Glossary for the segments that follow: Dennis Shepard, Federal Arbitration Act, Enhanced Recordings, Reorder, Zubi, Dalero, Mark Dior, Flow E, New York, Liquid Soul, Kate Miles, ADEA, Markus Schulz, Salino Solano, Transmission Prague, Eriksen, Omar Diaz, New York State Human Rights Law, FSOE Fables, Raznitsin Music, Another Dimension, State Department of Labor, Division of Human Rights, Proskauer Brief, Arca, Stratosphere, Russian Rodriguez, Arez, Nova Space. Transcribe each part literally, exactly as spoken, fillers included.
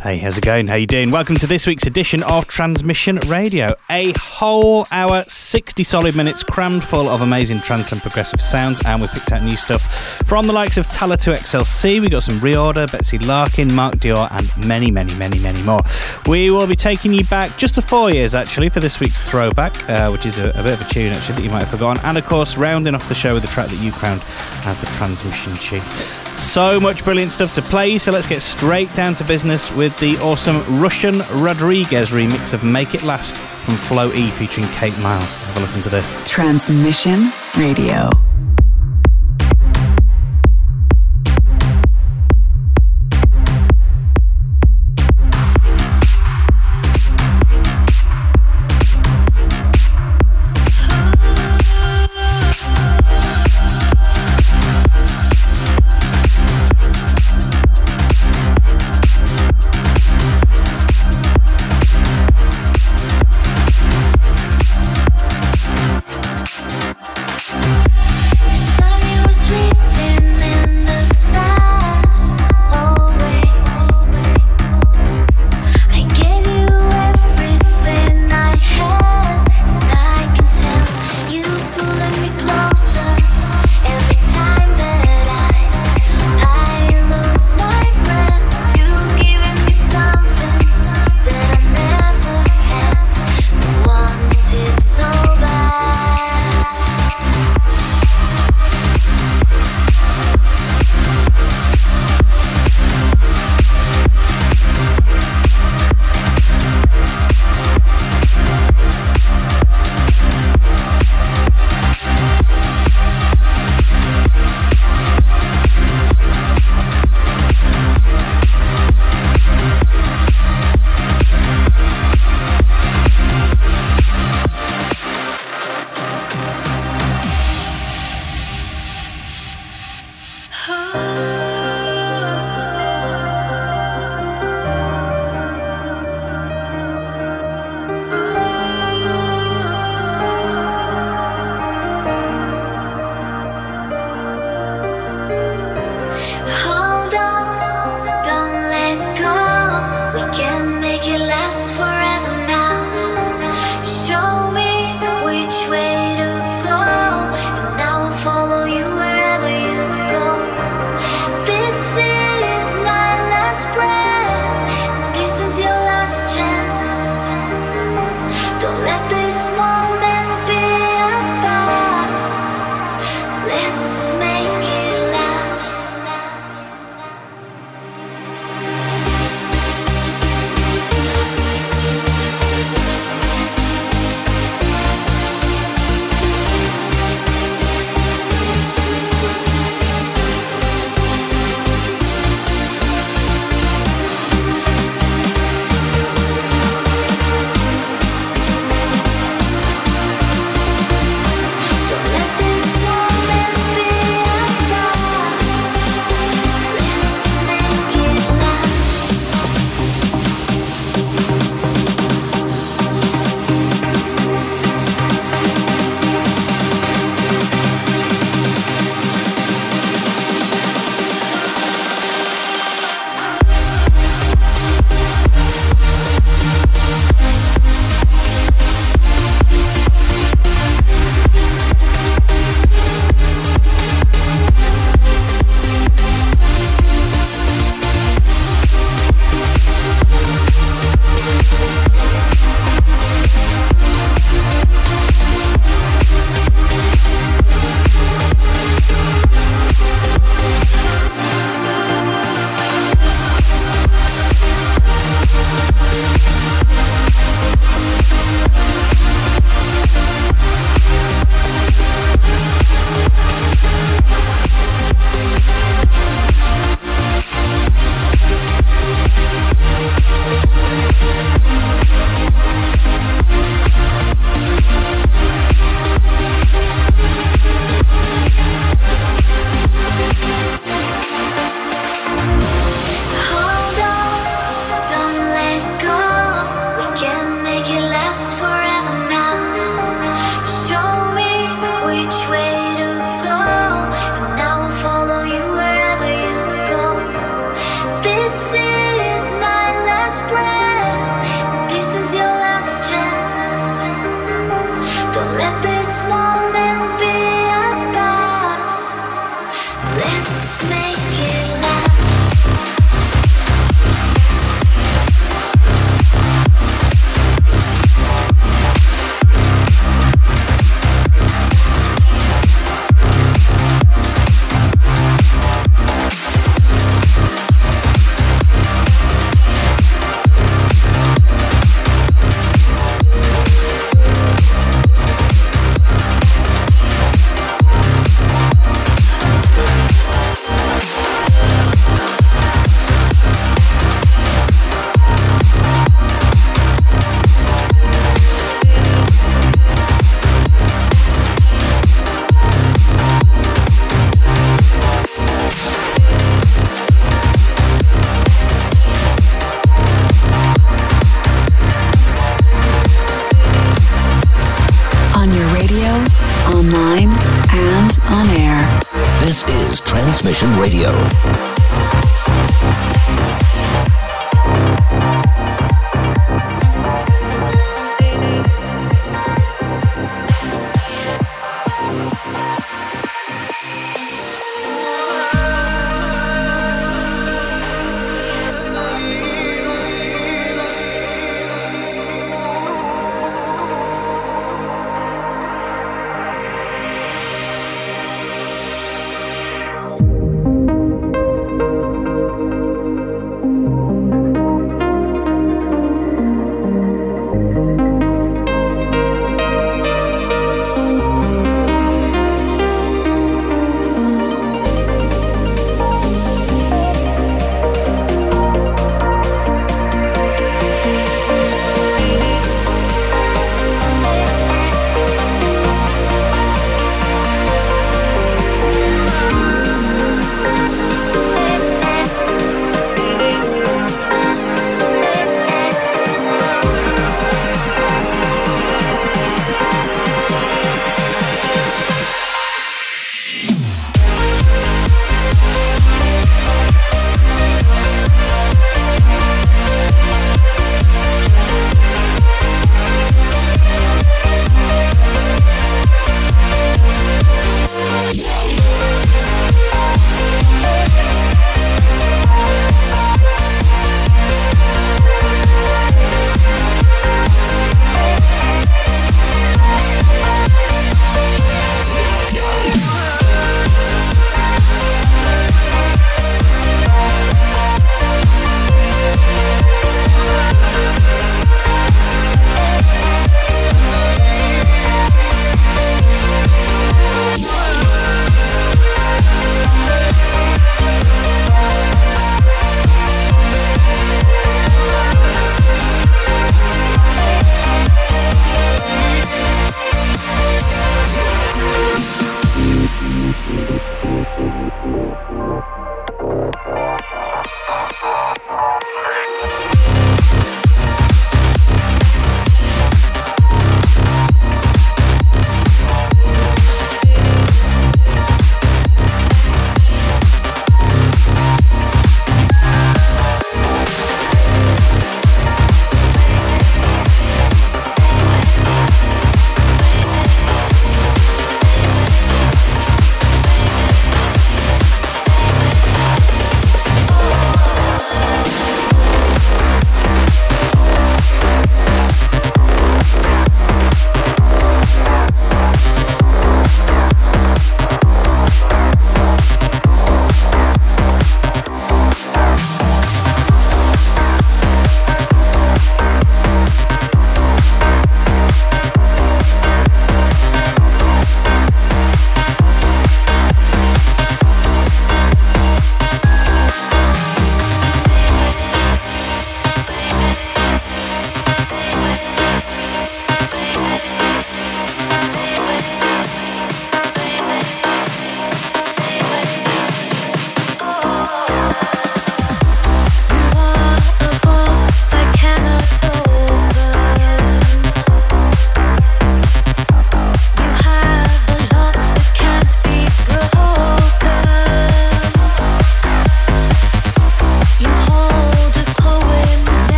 Hey, how's it going? How you doing? Welcome to this week's edition of Transmission Radio. A whole hour, sixty solid minutes, crammed full of amazing trance and progressive sounds, and we picked out new stuff from the likes of Tala two X L C. We got some Reorder, Betsy Larkin, Mark Dior, and many, many, many, many more. We will be taking you back just to four years, actually, for this week's throwback, uh, which is a, a bit of a tune, actually, that you might have forgotten. And, of course, rounding off the show with a track that you crowned as the Transmission tune. So much brilliant stuff to play, so let's get straight down to business with the awesome Russian Rodriguez remix of Make It Last from Flow E featuring Kate Miles. Have a listen to this. Transmission Radio. radio, online, and on air. This is Transmission Radio.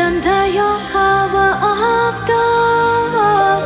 Under your cover of darkness,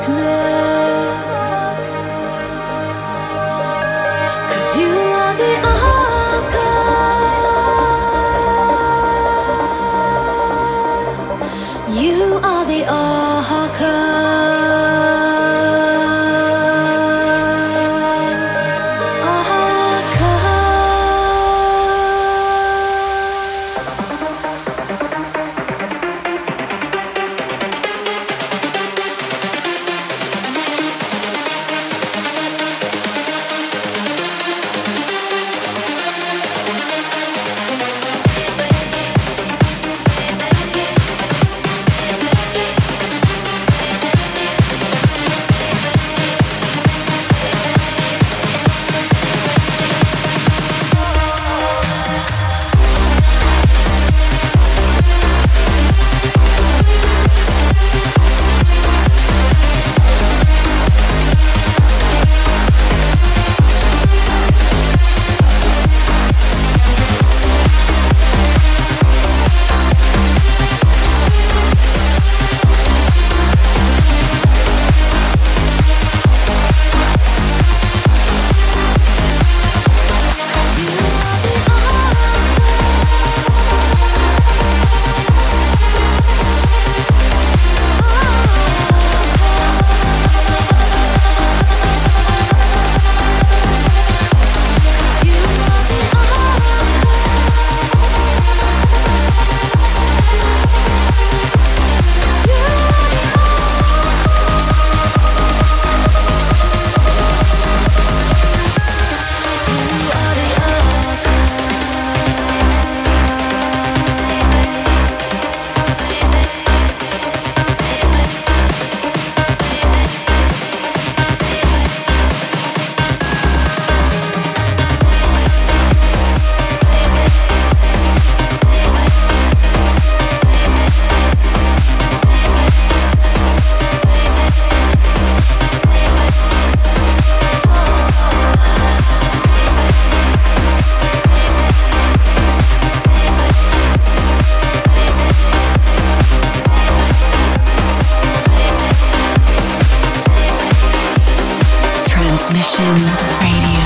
Transmission Radio.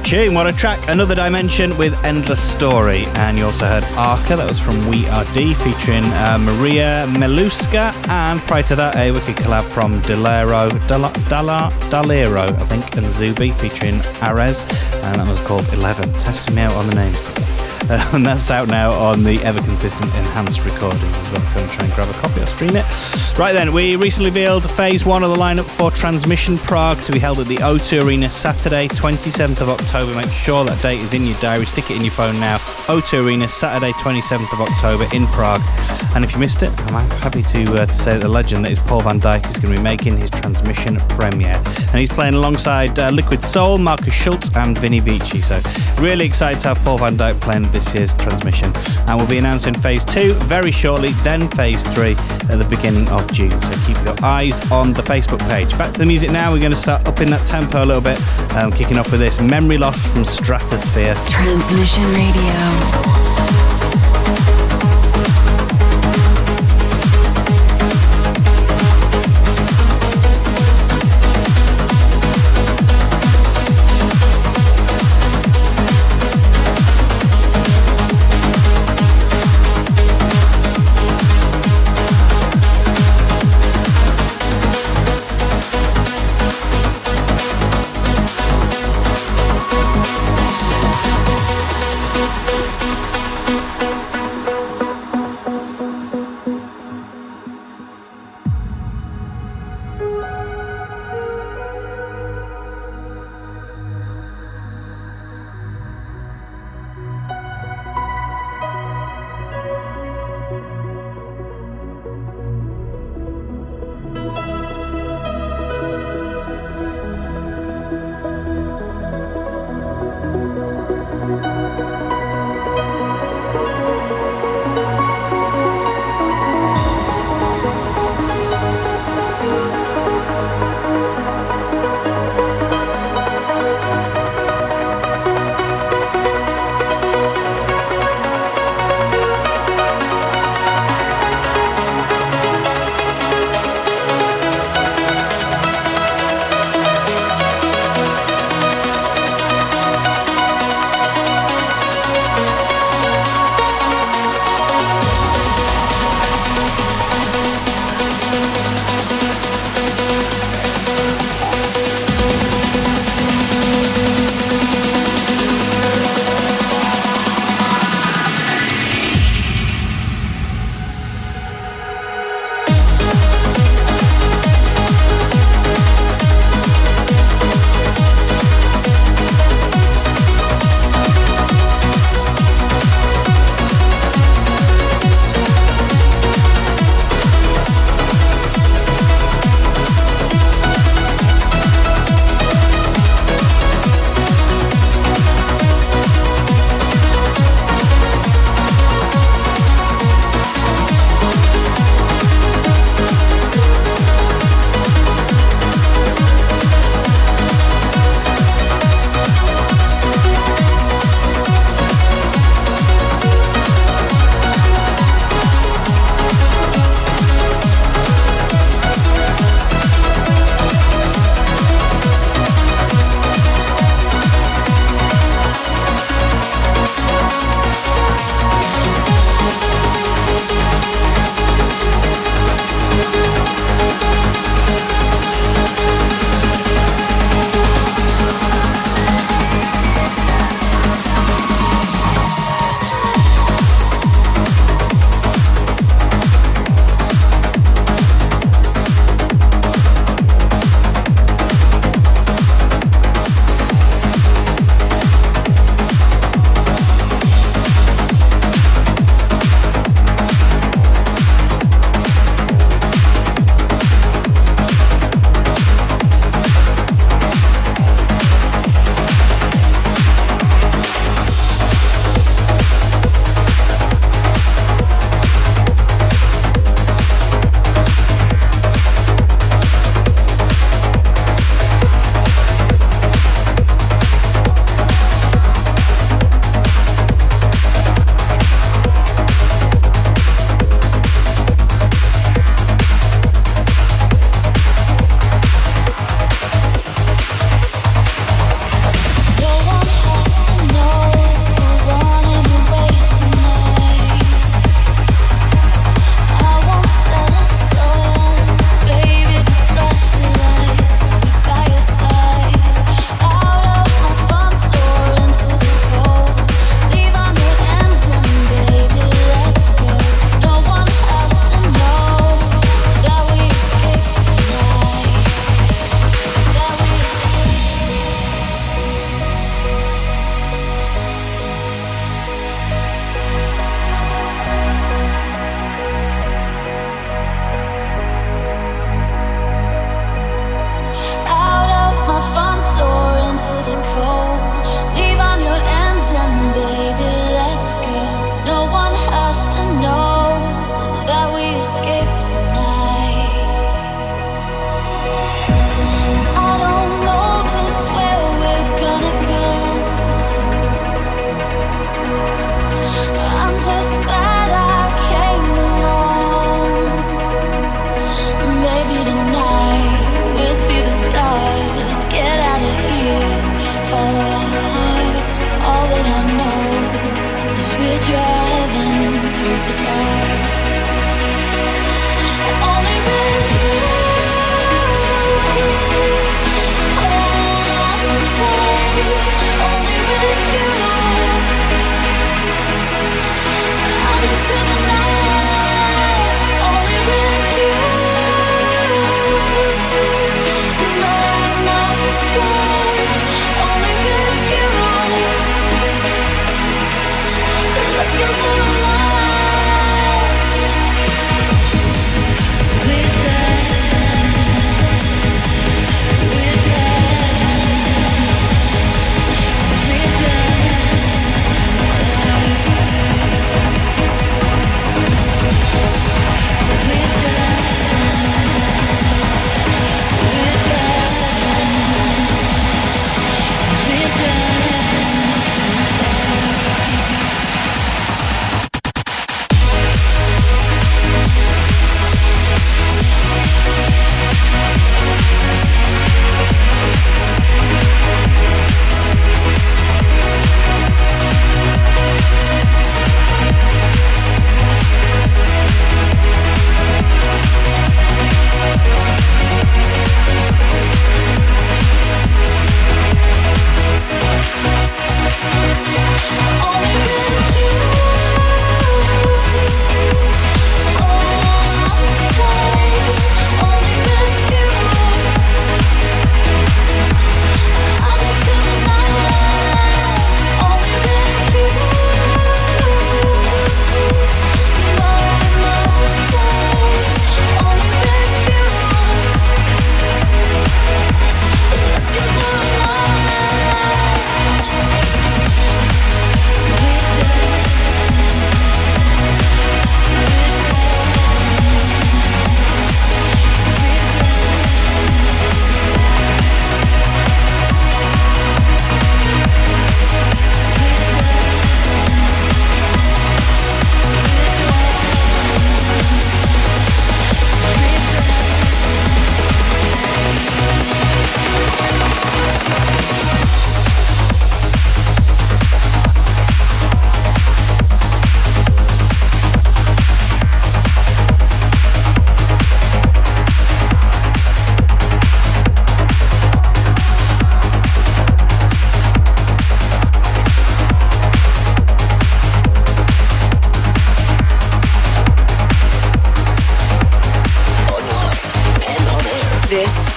a tune, what a track. Another Dimension with Endless Story. And you also heard Arca, that was from We Are D, featuring uh, Maria Meluska. And prior to that, a wicked collab from Dalero, Dala, Dala, Dalero, I think, and Zubi, featuring Arez. And that was called eleven. Testing me out on the names today. Uh, and that's out now on the ever-consistent Enhanced Recordings as well. Go and try and grab a copy or stream it. Right then, we recently revealed Phase one of the lineup for Transmission Prague to be held at the O two Arena Saturday, twenty-seventh of October. Make sure that date is in your diary. Stick it in your phone now. O two Arena, Saturday, twenty-seventh of October in Prague. And if you missed it, I'm happy to, uh, to say that the legend that is Paul van Dyk is going to be making his Transmission premiere. And he's playing alongside uh, Liquid Soul, Markus Schulz and Vinny Vici. So really excited to have Paul van Dyk playing this year's Transmission. And we'll be announcing Phase two very shortly, then Phase three at the beginning of June. So keep your eyes on the Facebook page. Back to the music now. We're going to start upping that tempo a little bit. Um, kicking off with this Memory Loss from Stratosphere. Transmission Radio.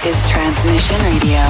is Transmission Radio.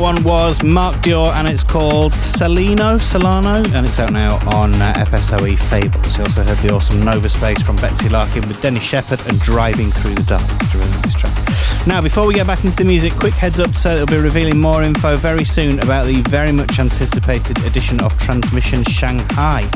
That one was Mark Dior and it's called Salino Solano and it's out now on uh, F S O E Fables. You also heard the awesome Nova Space from Betsy Larkin with Dennis Shepard and Driving Through the Dark. It's a really nice track. Now before we get back into the music, quick heads up to say that we'll be revealing more info very soon about the very much anticipated edition of Transmission Shanghai.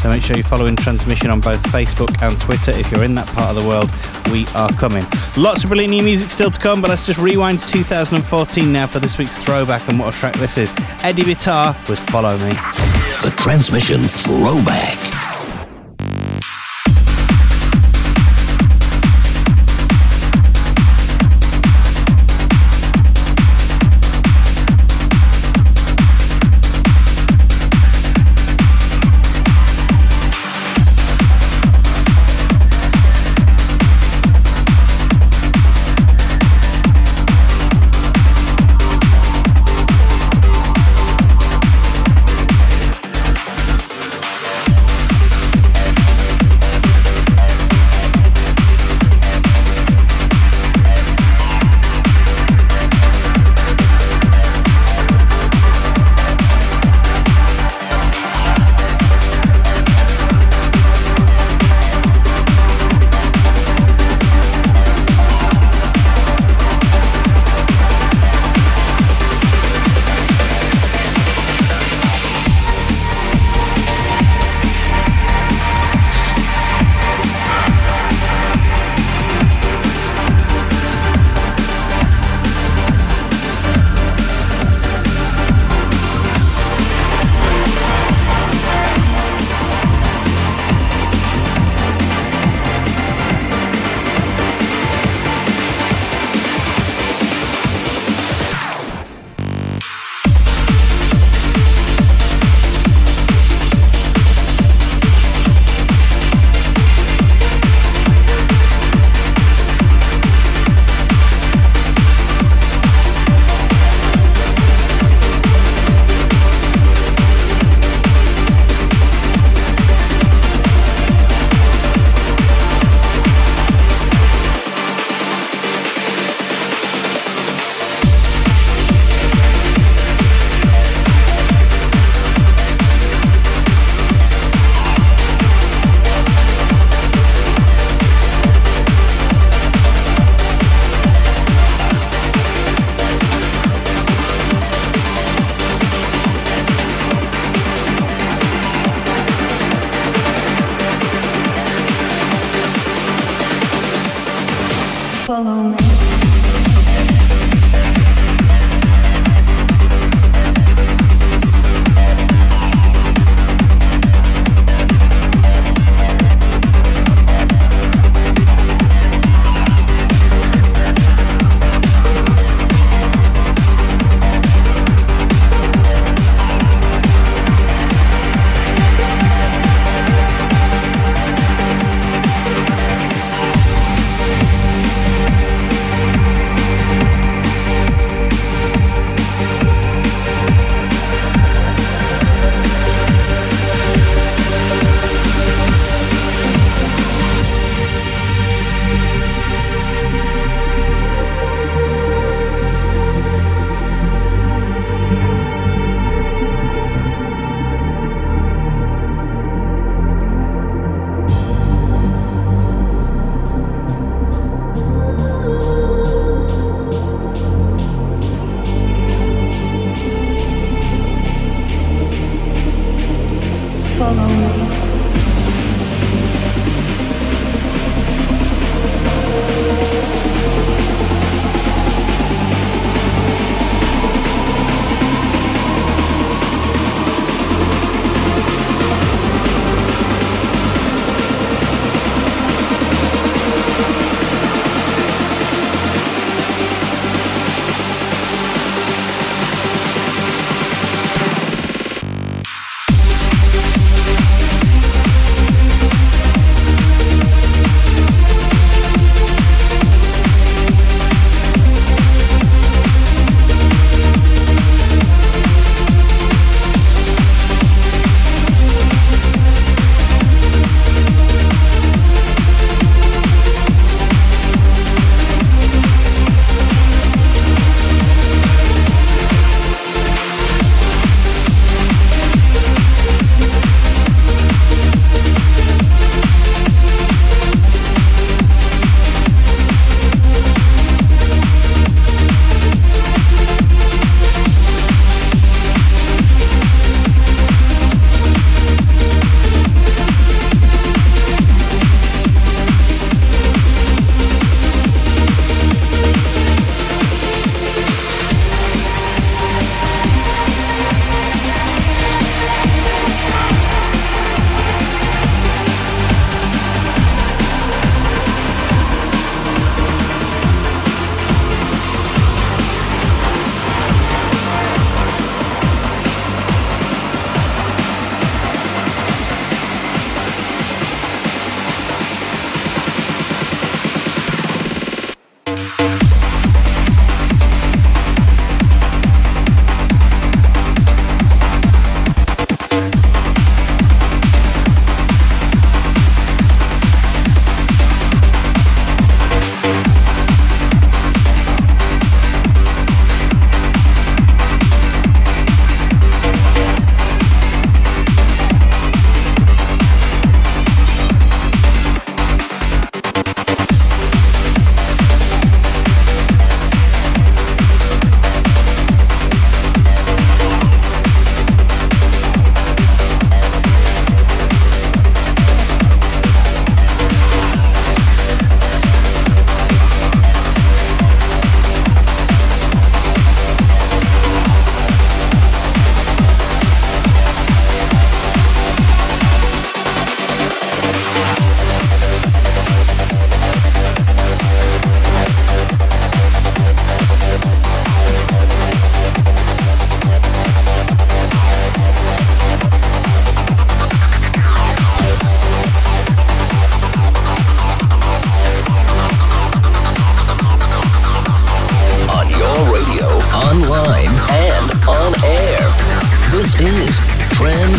So make sure you're following Transmission on both Facebook and Twitter if you're in that part of the world. We are coming. Lots of brilliant new music still to come, but let's just rewind to two thousand fourteen now for this week's throwback, and what a track this is. Eddie Bitar with Follow Me. The Transmission Throwback.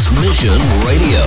Transmission Radio.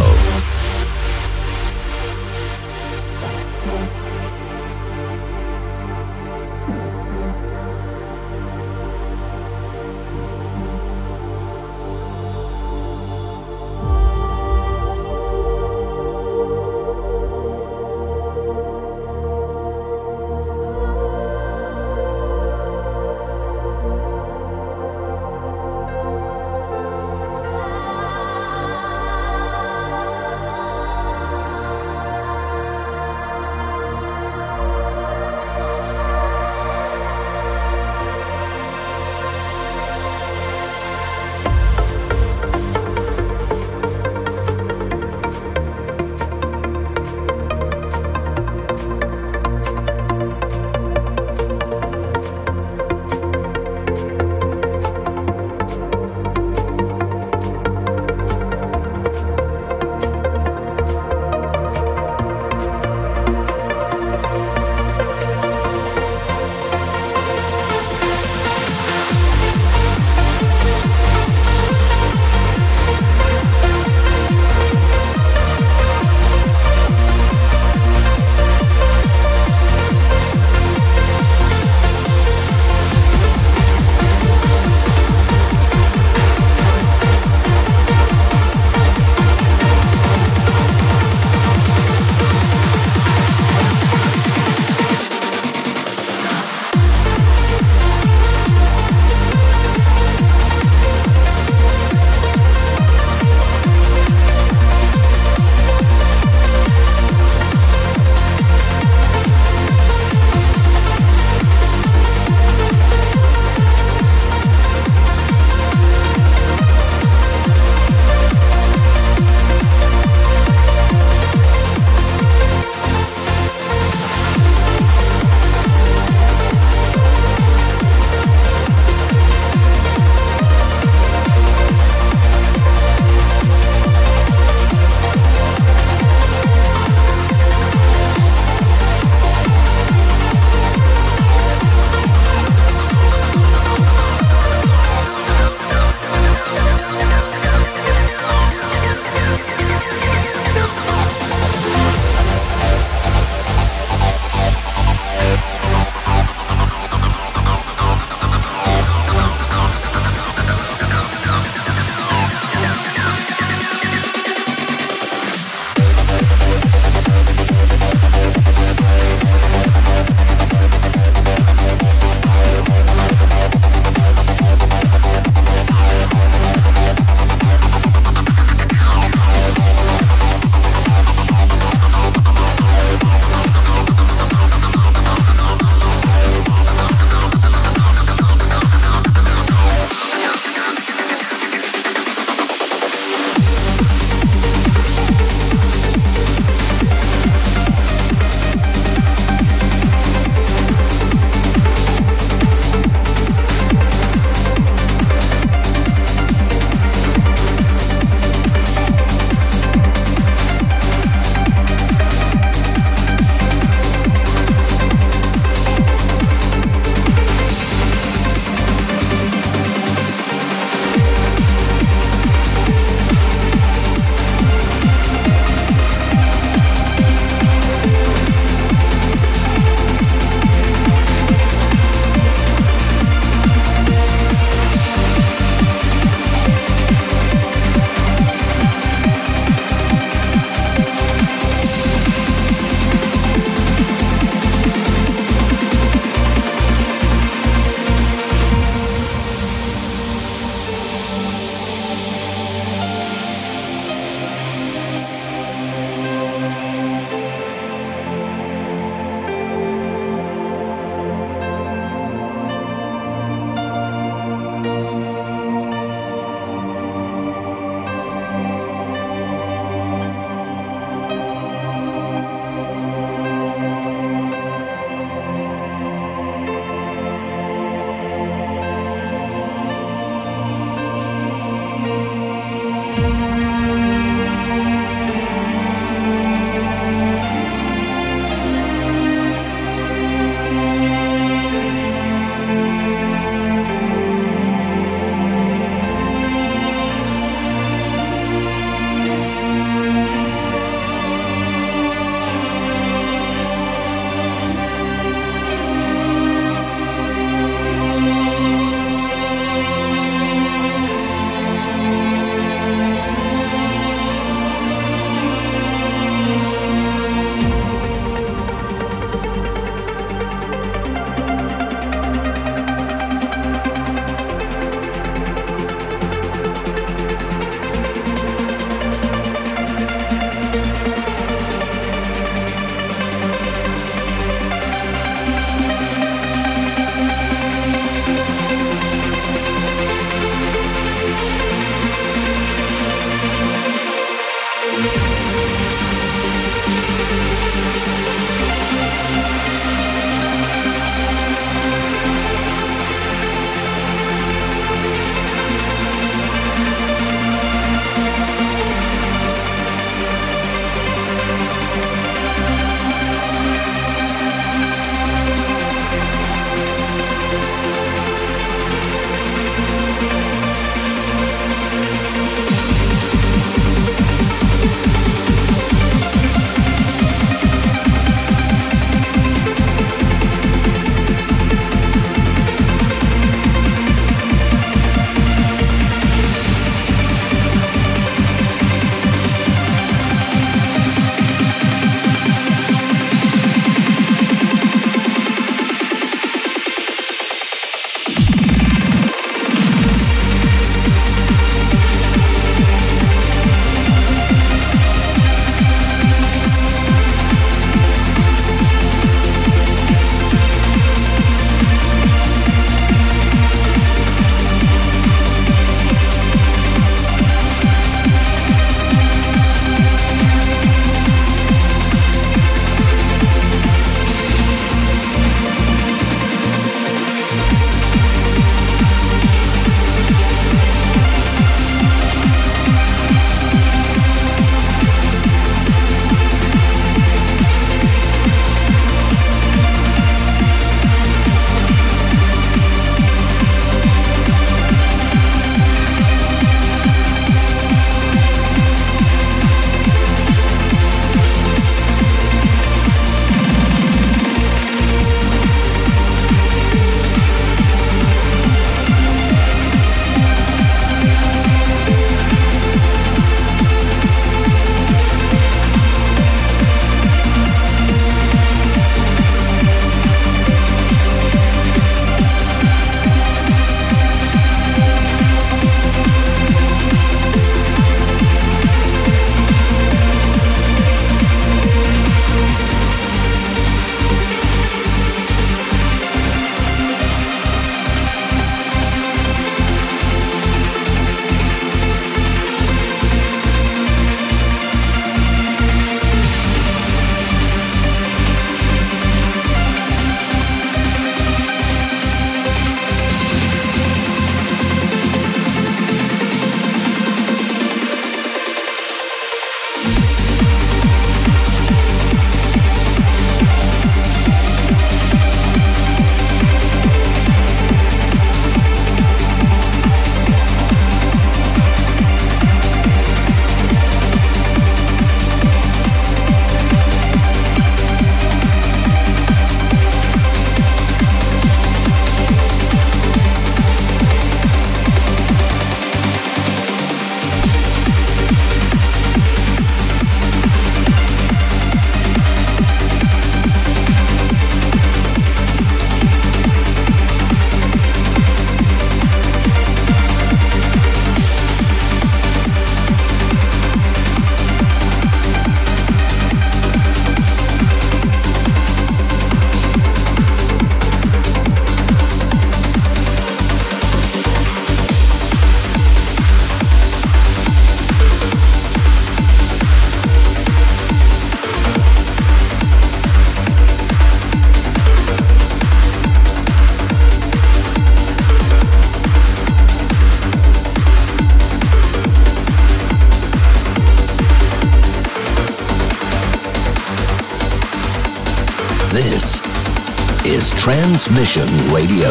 Transmission Radio.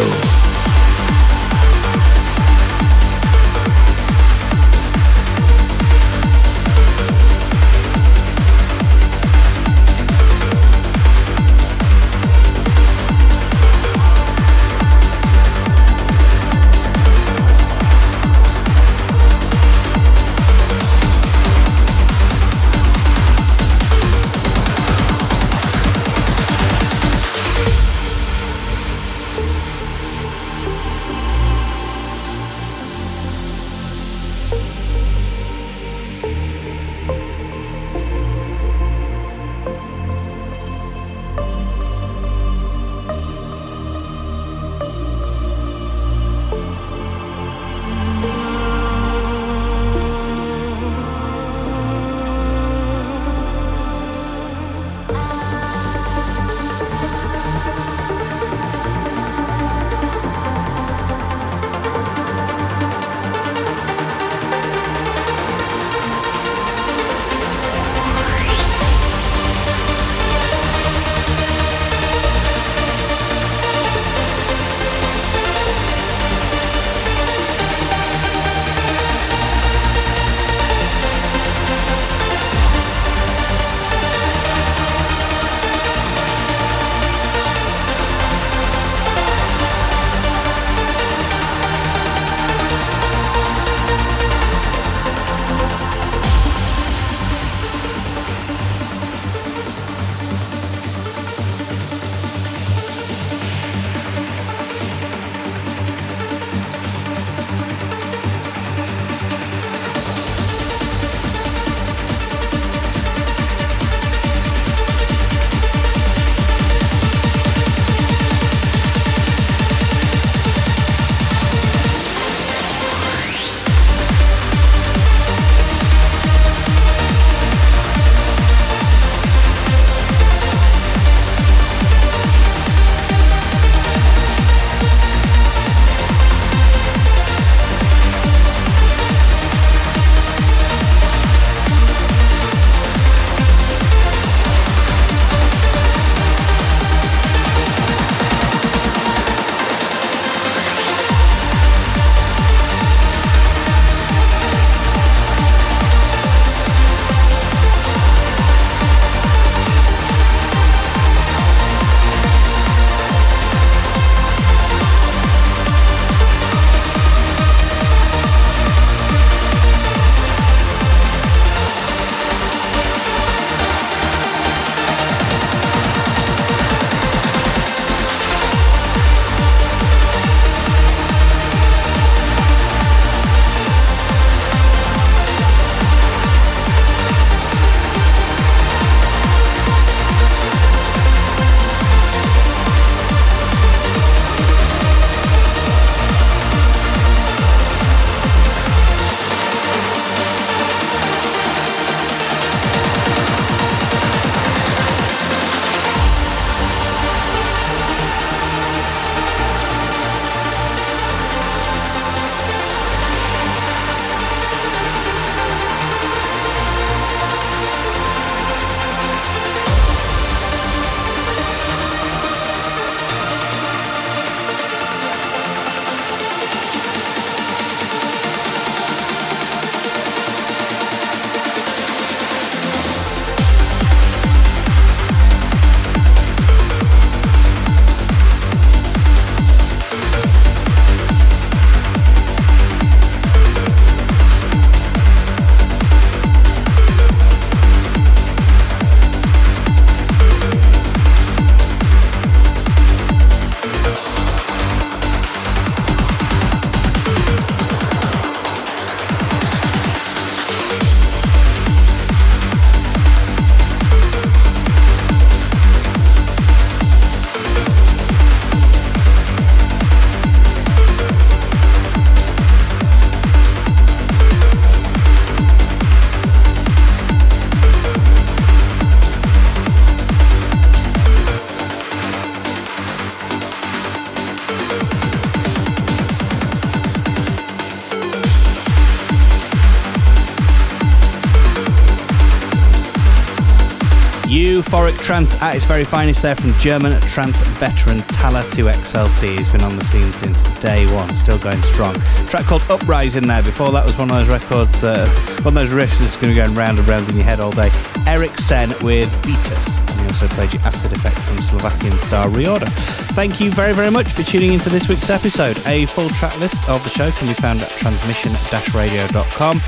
euphoric trance at its very finest there from German trance veteran Tala two X L C. He's been on the scene since day one, still going strong. A track called Uprising there. Before that was one of those records, uh, one of those riffs that's going to be going round and round in your head all day. Eriksen with Beatus. And he also played you Acid Effect from Slovakian star Reorder. Thank you very, very much for tuning into this week's episode. A full track list of the show can be found at transmission radio dot com.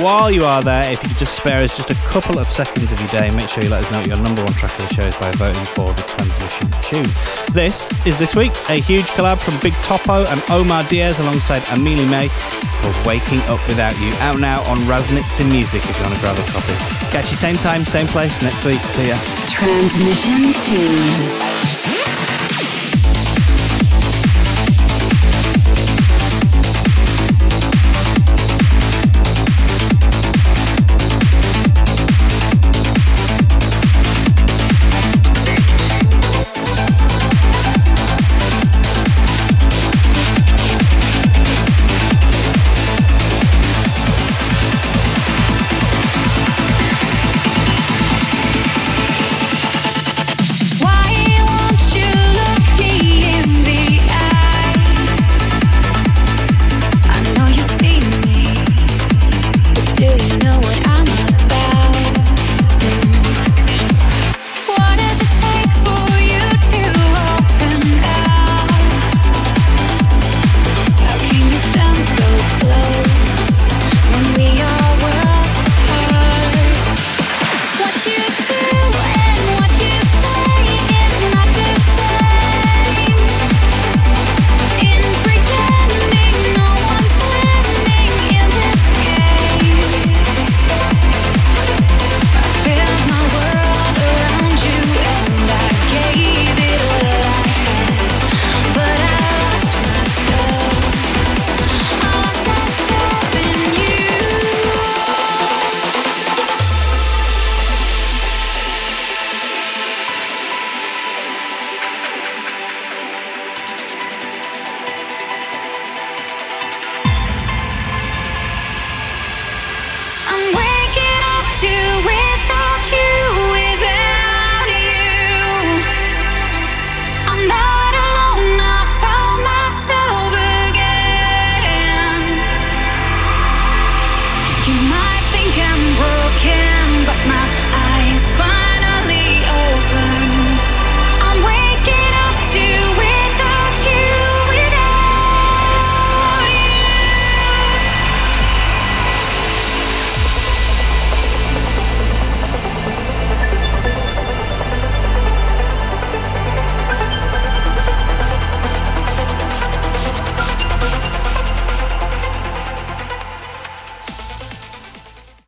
While you are there, if you could just spare us just a couple of seconds of your day, make sure you let us know what your number one track of the show is by voting for the Transmission tune. This is this week's, a huge collab from Big Topo and Omar Diaz alongside Amelie May called Waking Up Without You, out now on Raznitsin Music if you want to grab a copy. Catch you same time, same place next week. See ya. Transmission two.